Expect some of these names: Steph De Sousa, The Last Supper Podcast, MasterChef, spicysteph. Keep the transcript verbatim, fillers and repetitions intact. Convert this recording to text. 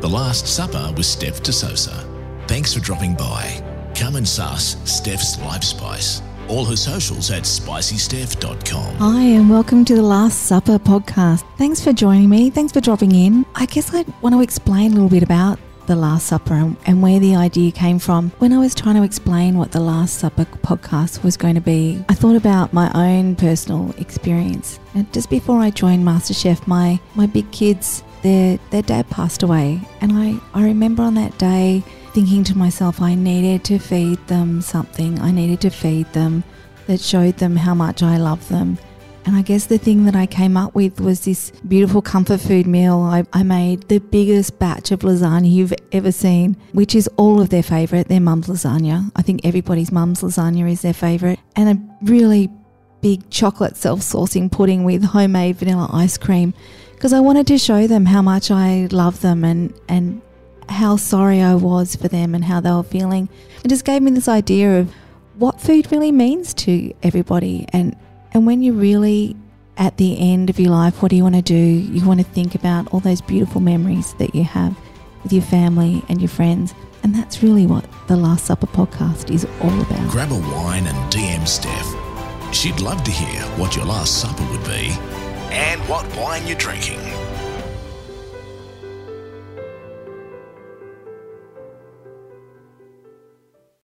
The Last Supper with Steph De Sousa. Thanks for dropping by. Come and suss Steph's Life Spice. All her socials at spicy steph dot com. Hi, and welcome to the Last Supper podcast. Thanks for joining me. Thanks for dropping in. I guess I want to explain a little bit about the Last Supper and where the idea came from. When I was trying to explain what the Last Supper podcast was going to be, I thought about my own personal experience. And just before I joined MasterChef, my, my big kids, their their dad passed away. And I, I remember on that day thinking to myself, I needed to feed them something. I needed to feed them that showed them how much I love them. And I guess the thing that I came up with was this beautiful comfort food meal. I, I made the biggest batch of lasagna you've ever seen, which is all of their favourite, their mum's lasagna. I think everybody's mum's lasagna is their favourite. And a really big chocolate self-saucing pudding with homemade vanilla ice cream, because I wanted to show them how much I love them and, and how sorry I was for them and how they were feeling. It just gave me this idea of what food really means to everybody. And And when you're really at the end of your life, what do you want to do? You want to think about all those beautiful memories that you have with your family and your friends. And that's really what the Last Supper podcast is all about. Grab a wine and D M Steph. She'd love to hear what your Last Supper would be and what wine you're drinking.